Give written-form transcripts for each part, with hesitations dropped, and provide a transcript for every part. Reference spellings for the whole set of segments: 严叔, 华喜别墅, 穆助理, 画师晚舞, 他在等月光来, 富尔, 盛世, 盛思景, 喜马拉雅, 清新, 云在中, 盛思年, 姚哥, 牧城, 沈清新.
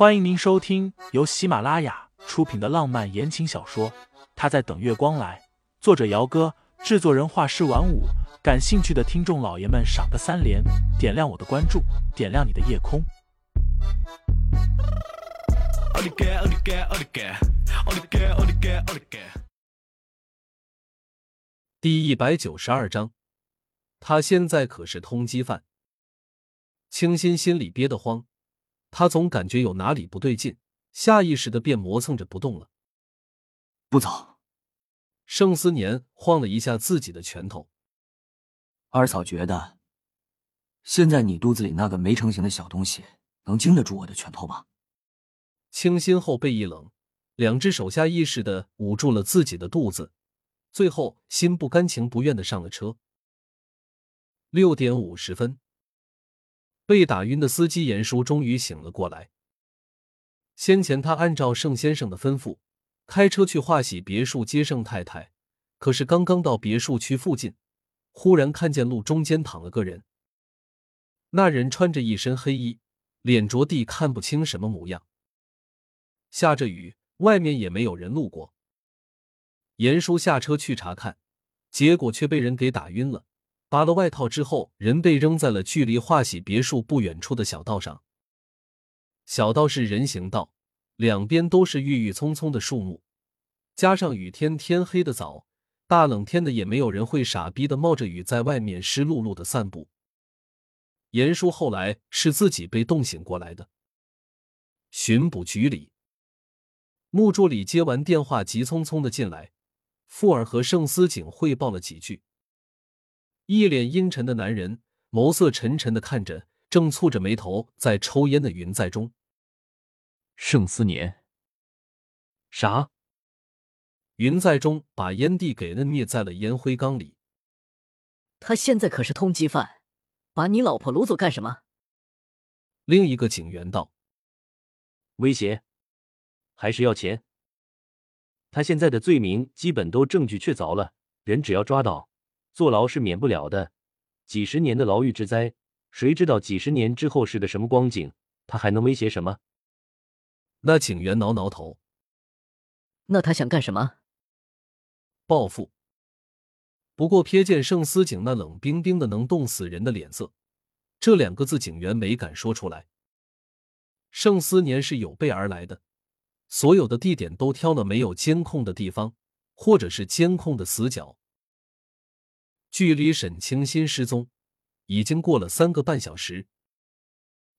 欢迎您收听由喜马拉雅出品的浪漫言情小说《他在等月光来》，作者姚哥，制作人画师晚舞。感兴趣的听众老爷们赏个三连，点亮我的关注，点亮你的夜空。第192章，他现在可是通缉犯。清新心里憋得慌，他总感觉有哪里不对劲，下意识的便磨蹭着不动了。不早。盛思年晃了一下自己的拳头。二嫂觉得，现在你肚子里那个没成型的小东西，能经得住我的拳头吗？清新后背一冷，两只手下意识的捂住了自己的肚子，最后心不甘情不愿的上了车。6点50分。被打晕的司机严叔终于醒了过来。先前他按照盛先生的吩咐，开车去华喜别墅接盛太太，可是刚刚到别墅区附近，忽然看见路中间躺了个人。那人穿着一身黑衣，脸着地看不清什么模样。下着雨，外面也没有人路过。严叔下车去查看，结果却被人给打晕了。拔了外套之后，人被扔在了距离华喜别墅不远处的小道上。小道是人行道，两边都是郁郁葱葱的树木，加上雨天黑的早，大冷天的也没有人会傻逼的冒着雨在外面湿漉漉的散步。严叔后来是自己被冻醒过来的。巡捕局里，穆助理接完电话急匆匆的进来，富尔和盛思景汇报了几句。一脸阴沉的男人，眸色沉沉的看着正蹙着眉头在抽烟的云在中。盛思年。啥？云在中把烟蒂给摁灭在了烟灰缸里。他现在可是通缉犯，把你老婆掳走干什么？另一个警员道。威胁？还是要钱？他现在的罪名基本都证据确凿了，人只要抓到，坐牢是免不了的，几十年的牢狱之灾，谁知道几十年之后是个什么光景，他还能威胁什么？那警员挠挠头。那他想干什么？报复。不过瞥见盛思景那冷冰冰的能冻死人的脸色，这两个字警员没敢说出来。盛思年是有备而来的，所有的地点都挑了没有监控的地方，或者是监控的死角。距离沈清新失踪已经过了3个半小时，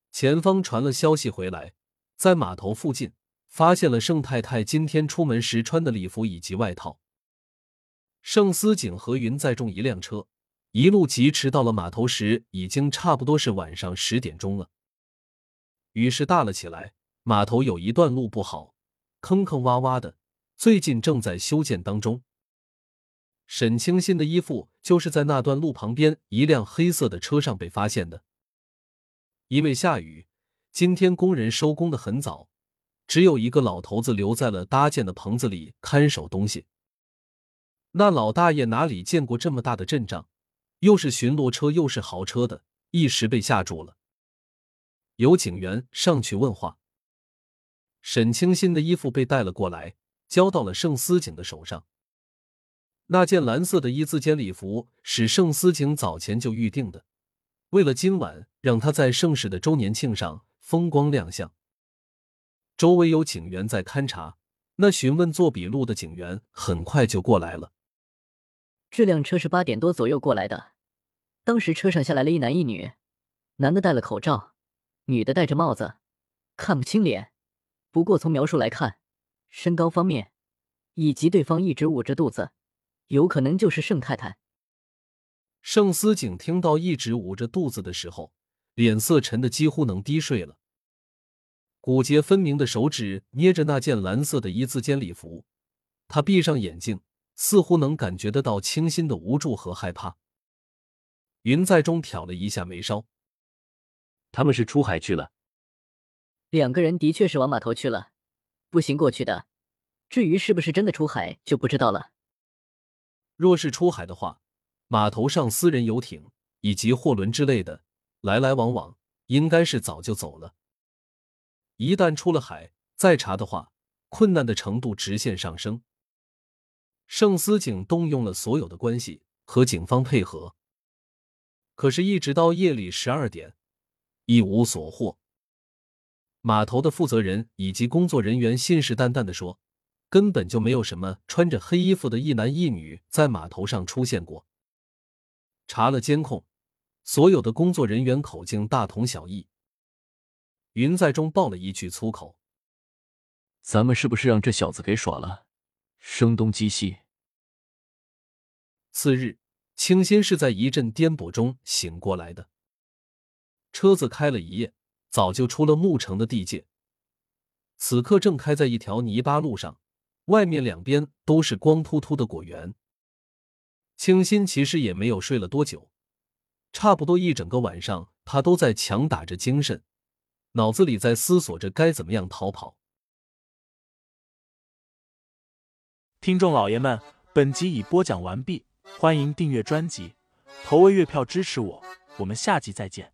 前方传了消息回来，在码头附近发现了盛太太今天出门时穿的礼服以及外套。盛思景和云载重一辆车，一路疾驰到了码头时已经差不多是晚上10点钟了。雨是大了起来，码头有一段路不好，坑坑洼洼的，最近正在修建当中。沈清新的衣服就是在那段路旁边一辆黑色的车上被发现的。因为下雨，今天工人收工的很早，只有一个老头子留在了搭建的棚子里看守东西。那老大爷哪里见过这么大的阵仗，又是巡逻车又是豪车的，一时被吓住了。有警员上去问话，沈清新的衣服被带了过来，交到了盛思景的手上。那件蓝色的一字肩礼服是盛思景早前就预定的，为了今晚让他在盛世的周年庆上风光亮相。周围有警员在勘察，那询问做笔录的警员很快就过来了。这辆车是8点多左右过来的，当时车上下来了一男一女，男的戴了口罩，女的戴着帽子，看不清脸，不过从描述来看，身高方面以及对方一直捂着肚子，有可能就是盛太太。盛思景听到一直捂着肚子的时候，脸色沉得几乎能滴水了。骨节分明的手指捏着那件蓝色的一字肩礼服，他闭上眼睛，似乎能感觉得到清新的无助和害怕。云在中挑了一下眉梢，他们是出海去了。两个人的确是往码头去了，步行过去的，至于是不是真的出海就不知道了。若是出海的话，码头上私人游艇以及货轮之类的来来往往，应该是早就走了。一旦出了海，再查的话，困难的程度直线上升。盛思景动用了所有的关系和警方配合，可是一直到夜里12点，一无所获。码头的负责人以及工作人员信誓旦旦地说，根本就没有什么穿着黑衣服的一男一女在码头上出现过。查了监控，所有的工作人员口径大同小异。云在中爆了一句粗口：“咱们是不是让这小子给耍了？声东击西。”次日，清新是在一阵颠簸中醒过来的。车子开了一夜，早就出了牧城的地界，此刻正开在一条泥巴路上，外面两边都是光秃秃的果园。清新其实也没有睡了多久，差不多一整个晚上，他都在强打着精神，脑子里在思索着该怎么样逃跑。听众老爷们，本集已播讲完毕，欢迎订阅专辑，投喂月票支持我，我们下集再见。